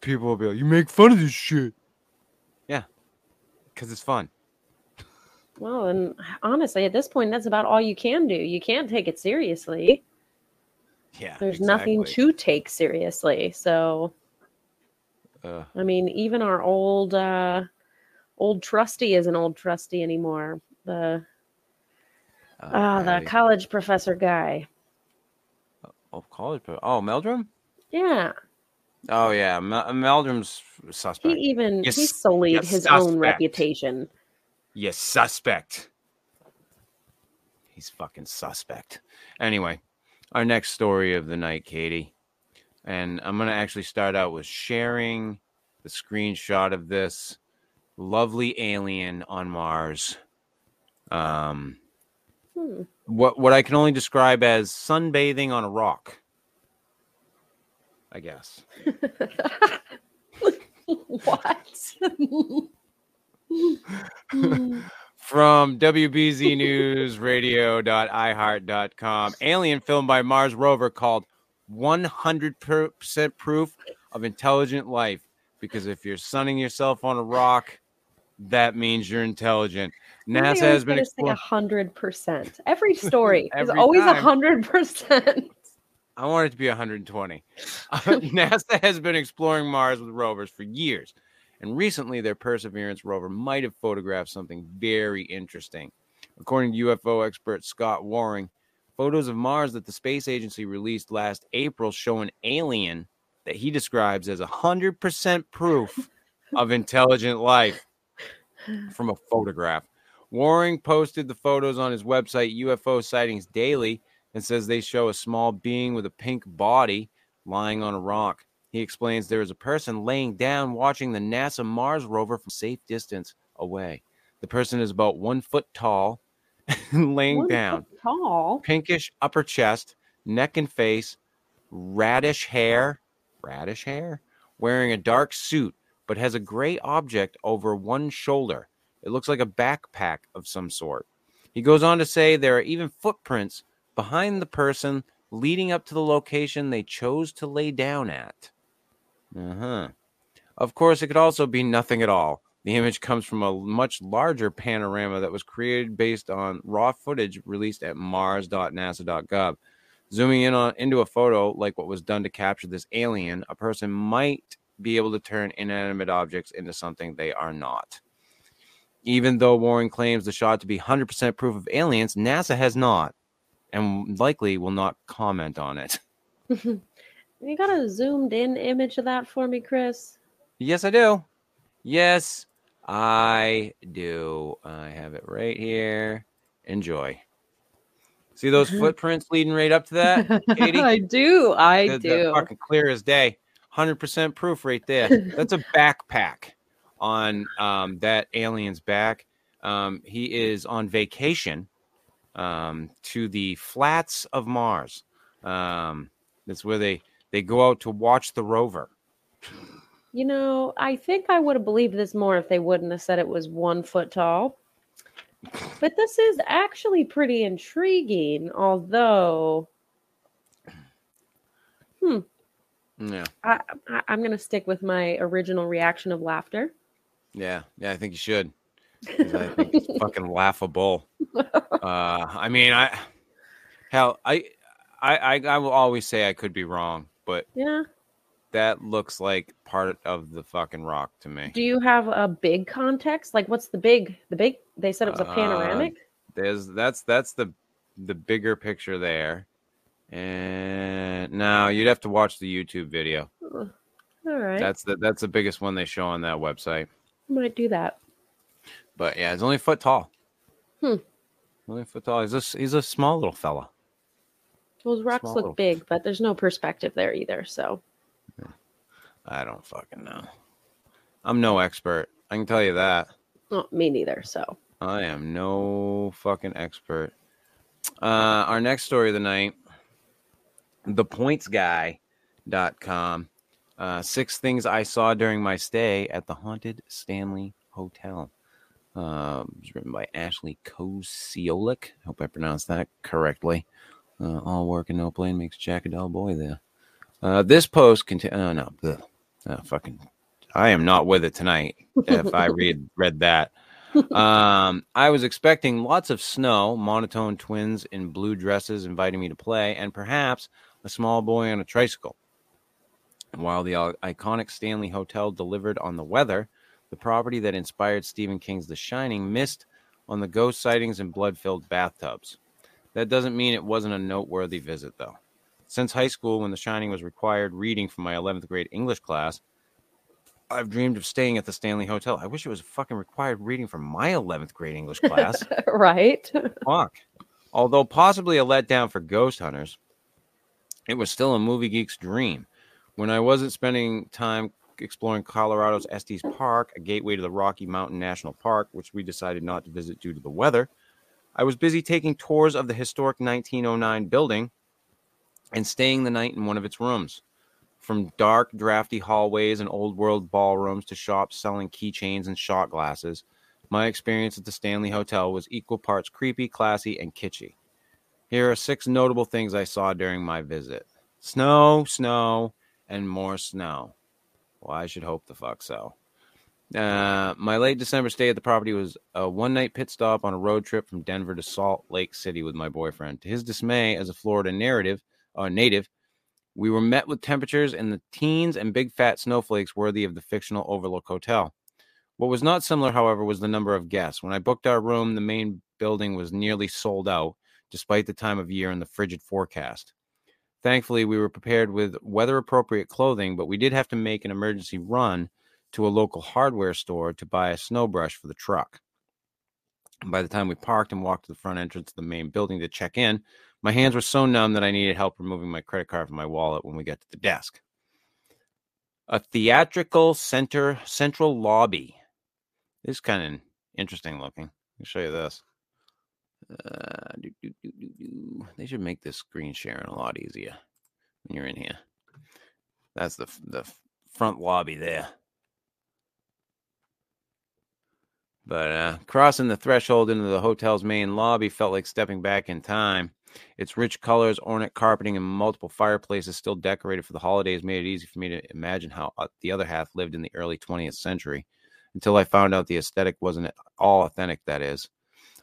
people will be like, you make fun of this shit. Yeah. Because it's fun. Well, and honestly, at this point, that's about all you can do. You can't take it seriously. Yeah. There's exactly. nothing to take seriously. So... Uh, I mean, even our old uh, old trustee isn't old trustee anymore. The uh, uh, the I, college professor guy. Oh, college professor. Oh, Meldrum? Yeah. Oh, yeah. Mel- Meldrum's suspect. He even yes, he sullied yes, his suspect. own reputation. Yes, suspect. He's fucking suspect. Anyway, our next story of the night, Katie. And I'm going to actually start out with sharing the screenshot of this lovely alien on Mars. Um, hmm. What what I can only describe as sunbathing on a rock, I guess. What? From W B Z news radio dot i heart dot com, alien film by Mars rover called one hundred percent proof of intelligent life, because if you're sunning yourself on a rock, that means you're intelligent. NASA has been exploring one hundred percent. Every story Every is always time. one hundred percent. I want it to be one hundred twenty. Uh, NASA has been exploring Mars with rovers for years, and recently their Perseverance rover might have photographed something very interesting. According to U F O expert Scott Waring, photos of Mars that the space agency released last April show an alien that he describes as one hundred percent proof of intelligent life from a photograph. Waring posted the photos on his website, U F O Sightings Daily, and says they show a small being with a pink body lying on a rock. He explains there is a person laying down watching the NASA Mars rover from a safe distance away. The person is about one foot tall, laying One down, tall. pinkish upper chest, neck and face, radish hair, radish hair, wearing a dark suit, but has a gray object over one shoulder. It looks like a backpack of some sort. He goes on to say there are even footprints behind the person leading up to the location they chose to lay down at. Uh-huh. Of course, it could also be nothing at all. The image comes from a much larger panorama that was created based on raw footage released at mars dot nasa dot gov. Zooming in on into a photo like what was done to capture this alien, a person might be able to turn inanimate objects into something they are not. Even though Warren claims the shot to be one hundred percent proof of aliens, NASA has not, and likely will not comment on it. You got a zoomed in image of that for me, Chris? Yes, I do. Yes. I do. I have it right here. Enjoy. See those footprints leading right up to that, Katie? I do. I They're, do. They're fucking clear as day. one hundred percent proof right there. That's a backpack. on um, that alien's back. Um, he is on vacation um, to the flats of Mars. Um, that's where they, they go out to watch the rover. You know, I think I would have believed this more if they wouldn't have said it was one foot tall. But this is actually pretty intriguing, although... Hmm. Yeah. I, I, I'm going to stick with my original reaction of laughter. Yeah. Yeah, I think you should. I think it's fucking laughable. Uh, I mean, I... Hell, I, I, I, I will always say I could be wrong, but... Yeah. That looks like part of the fucking rock to me. Do you have a big context? Like, what's the big? The big? They said it was a panoramic. Uh, there's that's that's the the bigger picture there. And no, you'd have to watch the YouTube video. Oh, all right. That's the that's the biggest one they show on that website. I might do that. But yeah, it's only a foot tall. Hmm. Only a foot tall. He's a he's a small little fella. Those rocks small look little. big, but there's no perspective there either. So. I don't fucking know. I'm no expert. I can tell you that. Oh, me neither, so. I am no fucking expert. Uh, our next story of the night, the points guy dot com. Uh, six things I saw during my stay at the Haunted Stanley Hotel. Uh, it was written by Ashley Kosiolik. I hope I pronounced that correctly. Uh, all work and no play makes Jack a dull boy there. Uh, this post contains. Oh no, bleh, oh, fucking! I am not with it tonight. If I read read that, um, I was expecting lots of snow, monotone twins in blue dresses inviting me to play, and perhaps a small boy on a tricycle. While the uh, iconic Stanley Hotel delivered on the weather, the property that inspired Stephen King's *The Shining* missed on the ghost sightings and blood-filled bathtubs. That doesn't mean it wasn't a noteworthy visit, though. Since high school, when The Shining was required reading for my eleventh grade English class, I've dreamed of staying at the Stanley Hotel. I wish it was a fucking required reading for my eleventh grade English class. Right. Fuck. Although possibly a letdown for ghost hunters, it was still a movie geek's dream. When I wasn't spending time exploring Colorado's Estes Park, a gateway to the Rocky Mountain National Park, which we decided not to visit due to the weather, I was busy taking tours of the historic nineteen oh nine building and staying the night in one of its rooms. From dark, drafty hallways and old-world ballrooms to shops selling keychains and shot glasses, my experience at the Stanley Hotel was equal parts creepy, classy, and kitschy. Here are six notable things I saw during my visit. Snow, snow, and more snow. Well, I should hope the fuck so. Uh, my late December stay at the property was a one-night pit stop on a road trip from Denver to Salt Lake City with my boyfriend. To his dismay, as a Florida narrative, Uh, native, we were met with temperatures in the teens and big fat snowflakes worthy of the fictional Overlook Hotel. What was not similar, however, was the number of guests. When I booked our room, the main building was nearly sold out, despite the time of year and the frigid forecast. Thankfully, we were prepared with weather-appropriate clothing, but we did have to make an emergency run to a local hardware store to buy a snow brush for the truck. By the time we parked and walked to the front entrance of the main building to check in, my hands were so numb that I needed help removing my credit card from my wallet when we got to the desk. A theatrical center central lobby. This is kind of interesting looking. Let me show you this. Uh, do, do, do, do, do. They should make this screen sharing a lot easier when you're in here. That's the the front lobby there. But uh, crossing the threshold into the hotel's main lobby felt like stepping back in time. Its rich colors, ornate carpeting, and multiple fireplaces still decorated for the holidays made it easy for me to imagine how the other half lived in the early twentieth century, until I found out the aesthetic wasn't at all authentic, that is.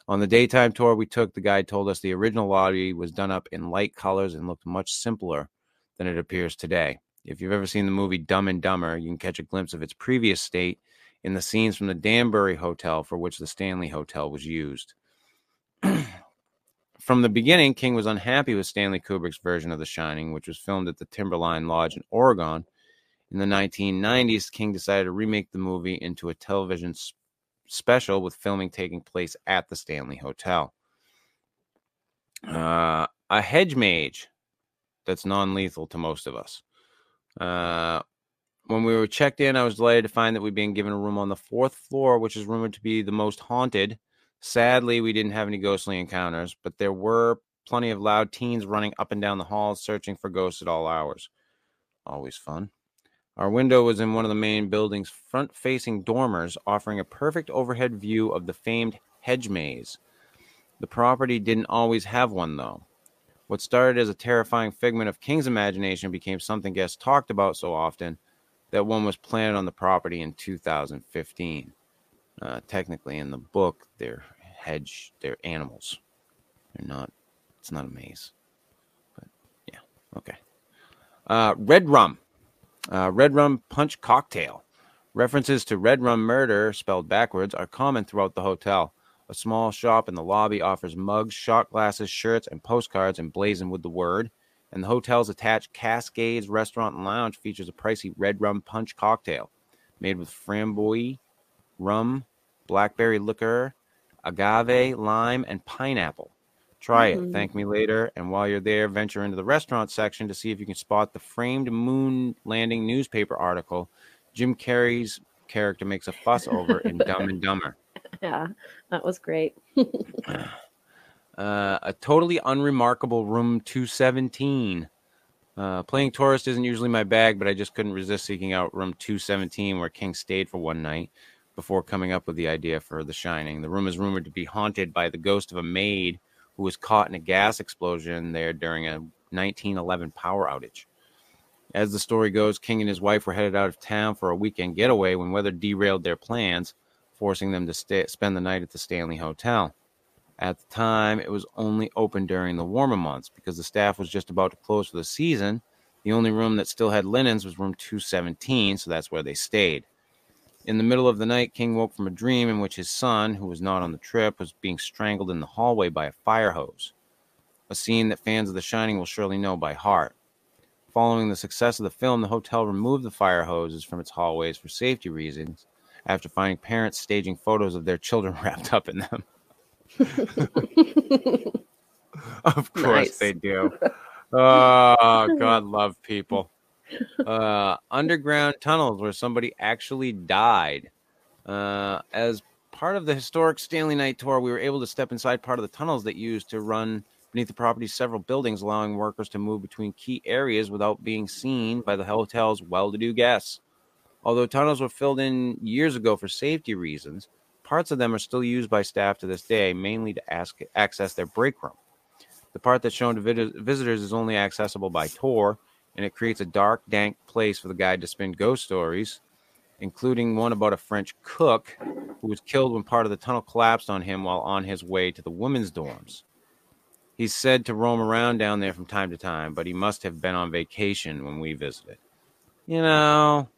On the daytime tour we took, the guide told us the original lobby was done up in light colors and looked much simpler than it appears today. If you've ever seen the movie Dumb and Dumber, you can catch a glimpse of its previous state in the scenes from the Danbury Hotel, for which the Stanley Hotel was used. From the beginning, King was unhappy with Stanley Kubrick's version of The Shining, which was filmed at the Timberline Lodge in Oregon. In the nineteen nineties, King decided to remake the movie into a television sp- special, with filming taking place at the Stanley Hotel. Uh, a hedge mage that's non-lethal to most of us. Uh, When we were checked in, I was delighted to find that we'd been given a room on the fourth floor, which is rumored to be the most haunted. Sadly, we didn't have any ghostly encounters, but there were plenty of loud teens running up and down the halls searching for ghosts at all hours. Always fun. Our window was in one of the main building's front-facing dormers, offering a perfect overhead view of the famed hedge maze. The property didn't always have one, though. What started as a terrifying figment of King's imagination became something guests talked about so often that one was planted on the property in two thousand fifteen. Uh, technically, in the book, they're hedge, they're animals. They're not, it's not a maze. But, yeah, okay. Uh, Red Rum. Uh, Red Rum Punch Cocktail. References to Red Rum Murder, spelled backwards, are common throughout the hotel. A small shop in the lobby offers mugs, shot glasses, shirts, and postcards emblazoned with the word. And the hotel's attached Cascades Restaurant and Lounge features a pricey Red Rum Punch cocktail made with framboy, rum, blackberry liqueur, agave, lime, and pineapple. Try mm-hmm. it. Thank me later. And while you're there, venture into the restaurant section to see if you can spot the framed moon landing newspaper article Jim Carrey's character makes a fuss over in Dumb and Dumber. Yeah, that was great. Uh, a totally unremarkable room two seventeen. Uh, playing tourist isn't usually my bag, but I just couldn't resist seeking out room two seventeen, where King stayed for one night before coming up with the idea for The Shining. The room is rumored to be haunted by the ghost of a maid who was caught in a gas explosion there during a nineteen eleven power outage. As the story goes, King and his wife were headed out of town for a weekend getaway when weather derailed their plans, forcing them to stay, spend the night at the Stanley Hotel. At the time, it was only open during the warmer months because the staff was just about to close for the season. The only room that still had linens was room two seventeen, so that's where they stayed. In the middle of the night, King woke from a dream in which his son, who was not on the trip, was being strangled in the hallway by a fire hose, a scene that fans of The Shining will surely know by heart. Following the success of the film, the hotel removed the fire hoses from its hallways for safety reasons after finding parents staging photos of their children wrapped up in them. Of course nice. They do. Oh, God love people. Uh, underground tunnels where somebody actually died. Uh, as part of the historic Stanley Night tour, we were able to step inside part of the tunnels that used to run beneath the property's several buildings, allowing workers to move between key areas without being seen by the hotel's well-to-do guests. Although tunnels were filled in years ago for safety reasons, parts of them are still used by staff to this day, mainly to ask, access their break room. The part that's shown to vid- visitors is only accessible by tour, and it creates a dark, dank place for the guide to spin ghost stories, including one about a French cook who was killed when part of the tunnel collapsed on him while on his way to the women's dorms. He's said to roam around down there from time to time, but he must have been on vacation when we visited. You know,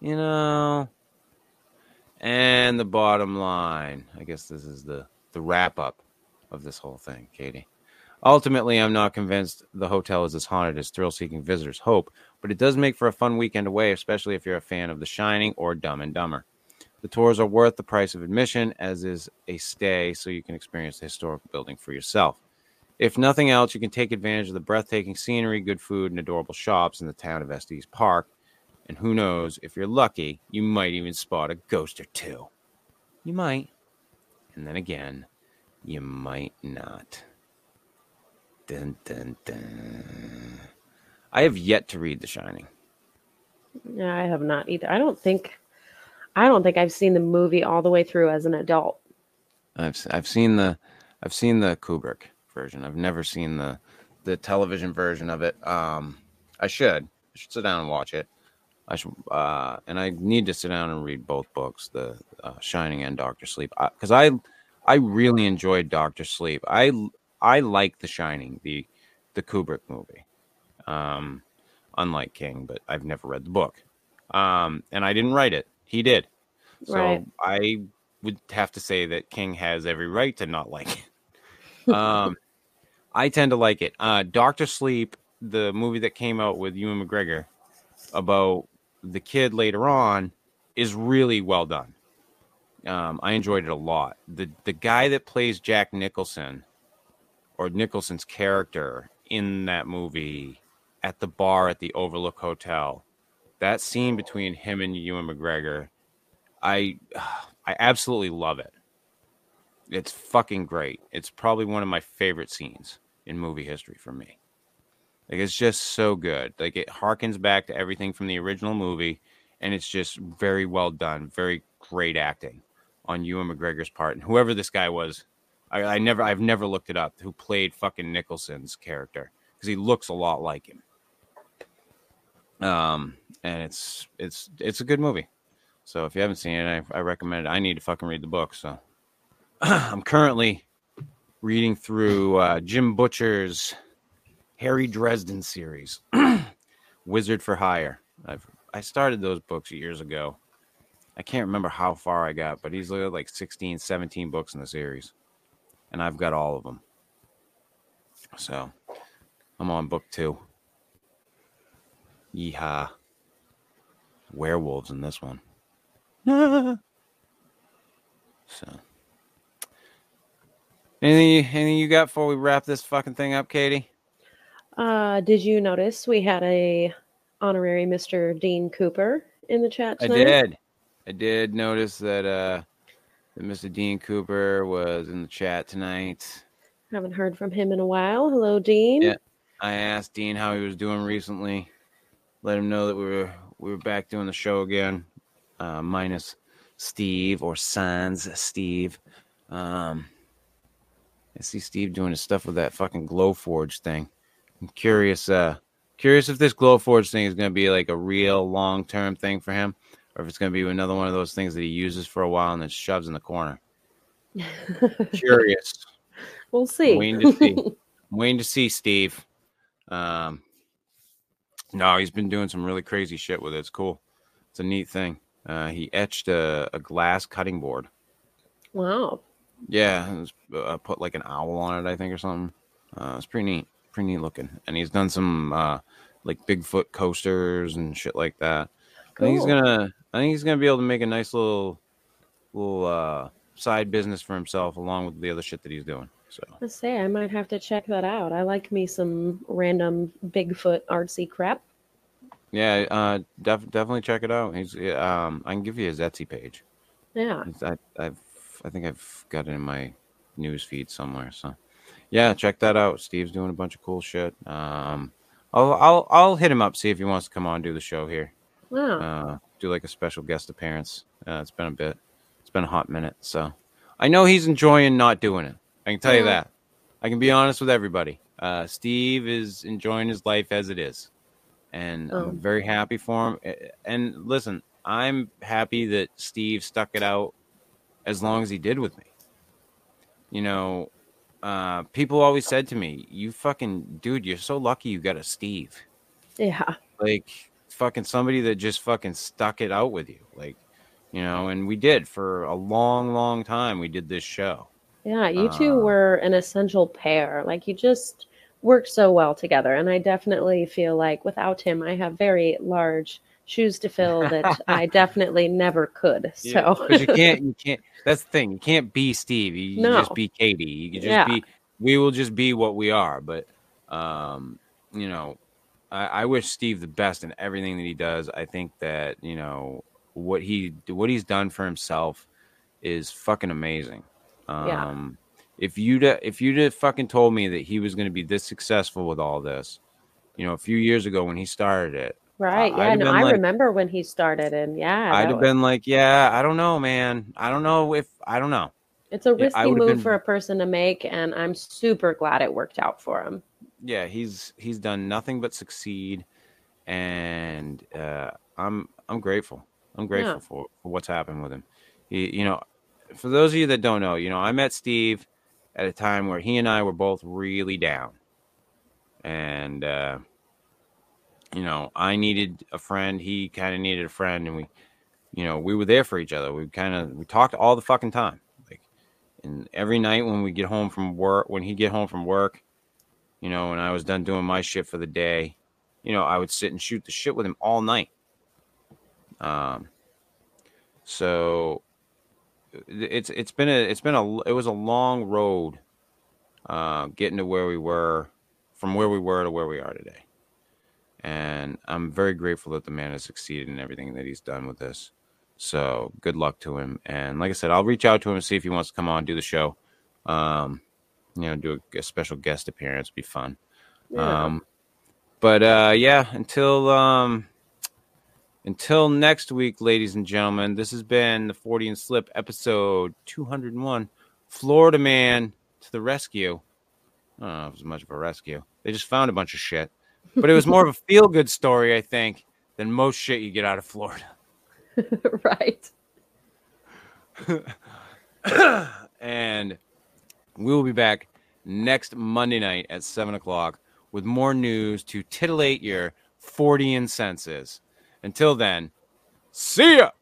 you know... And the bottom line, I guess this is the, the wrap-up of this whole thing, Katie. Ultimately, I'm not convinced the hotel is as haunted as thrill-seeking visitors hope, but it does make for a fun weekend away, especially if you're a fan of The Shining or Dumb and Dumber. The tours are worth the price of admission, as is a stay, so you can experience the historic building for yourself. If nothing else, you can take advantage of the breathtaking scenery, good food, and adorable shops in the town of Estes Park. And who knows, if you're lucky, you might even spot a ghost or two. You might. And then again, you might not. Dun, dun, dun. I have yet to read The Shining. No, I have not either. I don't think I don't think I've seen the movie all the way through as an adult. I've I've seen the I've seen the Kubrick version. I've never seen the the television version of it. Um, I should. I should sit down and watch it. I should, uh, and I need to sit down and read both books, The uh, Shining and Doctor Sleep, because I, I, I really enjoyed Doctor Sleep. I, I like The Shining, the, the Kubrick movie. Um, unlike King, but I've never read the book, um, and I didn't write it. He did, so right. I would have to say that King has every right to not like it. um, I tend to like it. Uh, Doctor Sleep, the movie that came out with Ewan McGregor about the kid later on, is really well done. Um, I enjoyed it a lot. The the guy that plays Jack Nicholson, or Nicholson's character in that movie at the bar at the Overlook Hotel, that scene between him and Ewan McGregor, I, I absolutely love it. It's fucking great. It's probably one of my favorite scenes in movie history for me. Like, it's just so good. Like, it harkens back to everything from the original movie, and it's just very well done. Very great acting on Ewan McGregor's part, and whoever this guy was, I, I never, I've never looked it up. Who played fucking Nicholson's character? Because he looks a lot like him. Um, and it's it's it's a good movie. So if you haven't seen it, I, I recommend it. I need to fucking read the book. So I'm currently reading through uh, Jim Butcher's Harry Dresden series, Wizard for Hire. I've I started those books years ago. I can't remember how far I got, but he's like sixteen, seventeen books in the series. And I've got all of them. So I'm on book two. Yeehaw. Werewolves in this one. Ah. So. Anything, anything you got before we wrap this fucking thing up, Katie? Uh, did you notice we had a honorary Mister Dean Cooper in the chat tonight? I did. I did notice that, uh, that Mister Dean Cooper was in the chat tonight. Haven't heard from him in a while. Hello, Dean. Yeah, I asked Dean how he was doing recently. Let him know that we were we were back doing the show again, uh, minus Steve or Sans Steve. Um, I see Steve doing his stuff with that fucking Glowforge thing. I'm curious. Uh, curious if this Glowforge thing is going to be like a real long term thing for him. Or if it's going to be another one of those things that he uses for a while and then shoves in the corner. Curious. We'll see. I'm waiting to see. I'm waiting to see, Steve. Um, no, he's been doing some really crazy shit with it. It's cool. It's a neat thing. Uh, he etched a, a glass cutting board. Wow. Yeah. It was, uh, put like an owl on it, I think, or something. Uh, it's pretty neat. Pretty neat looking. And he's done some uh, like Bigfoot coasters and shit like that. Cool. I think he's gonna. I think he's gonna be able to make a nice little, little uh, side business for himself, along with the other shit that he's doing. So let's say I might have to check that out. I like me some random Bigfoot artsy crap. Yeah, uh, def- definitely check it out. He's. Um, I can give you his Etsy page. Yeah. I, I've. I think I've got it in my news feed somewhere. So, yeah, check that out. Steve's doing a bunch of cool shit. Um, I'll. I'll. I'll hit him up, see if he wants to come on and do the show here. Wow. Uh, do like a special guest appearance. Uh, it's been a bit. It's been a hot minute. So I know he's enjoying not doing it. I can tell yeah. you that. I can be honest with everybody. Uh, Steve is enjoying his life as it is. And oh. I'm very happy for him. And listen, I'm happy that Steve stuck it out as long as he did with me. You know, uh, people always said to me, you fucking, dude, you're so lucky you got a Steve. Yeah. Like... fucking somebody that just fucking stuck it out with you, like, you know, and we did for a long long time. We did this show. Yeah, you two uh, were an essential pair. Like, you just worked so well together, and I definitely feel like without him I have very large shoes to fill that I definitely never could. Yeah, so you can't you can't that's the thing, you can't be Steve. You no. just be Katie. You can just yeah. be we will just be what we are. But um you know, I wish Steve the best in everything that he does. I think that, you know, what he what he's done for himself is fucking amazing. Um, yeah. If you'd if you'd fucking told me that he was going to be this successful with all this, you know, a few years ago when he started it, right? Uh, yeah, no, I like, remember when he started, and yeah, I'd have was... been like, yeah, I don't know, man, I don't know if I don't know. It's a risky yeah, move been... for a person to make, and I'm super glad it worked out for him. Yeah, he's he's done nothing but succeed, and uh, I'm I'm grateful. I'm grateful yeah. for, for what's happened with him. He, you know, for those of you that don't know, you know, I met Steve at a time where he and I were both really down, and uh, you know, I needed a friend. He kind of needed a friend, and we, you know, we were there for each other. We kind of we talked all the fucking time, like, and every night when we get home from work, when he get home from work. You know, when I was done doing my shit for the day, you know, I would sit and shoot the shit with him all night. Um, so it's it's been a it's been a it was a long road uh, getting to where we were, from where we were to where we are today. And I'm very grateful that the man has succeeded in everything that he's done with this. So good luck to him. And like I said, I'll reach out to him and see if he wants to come on, do the show. Um, you know, do a, a special guest appearance. Be fun. Yeah. Um, but uh, yeah, until um, until next week, ladies and gentlemen, this has been the Fortean Slip episode two hundred one. Florida man to the rescue. I don't know if it was much of a rescue. They just found a bunch of shit. But it was more of a feel-good story, I think, than most shit you get out of Florida. Right. And we will be back next Monday night at seven o'clock with more news to titillate your Fortean senses. Until then, see ya!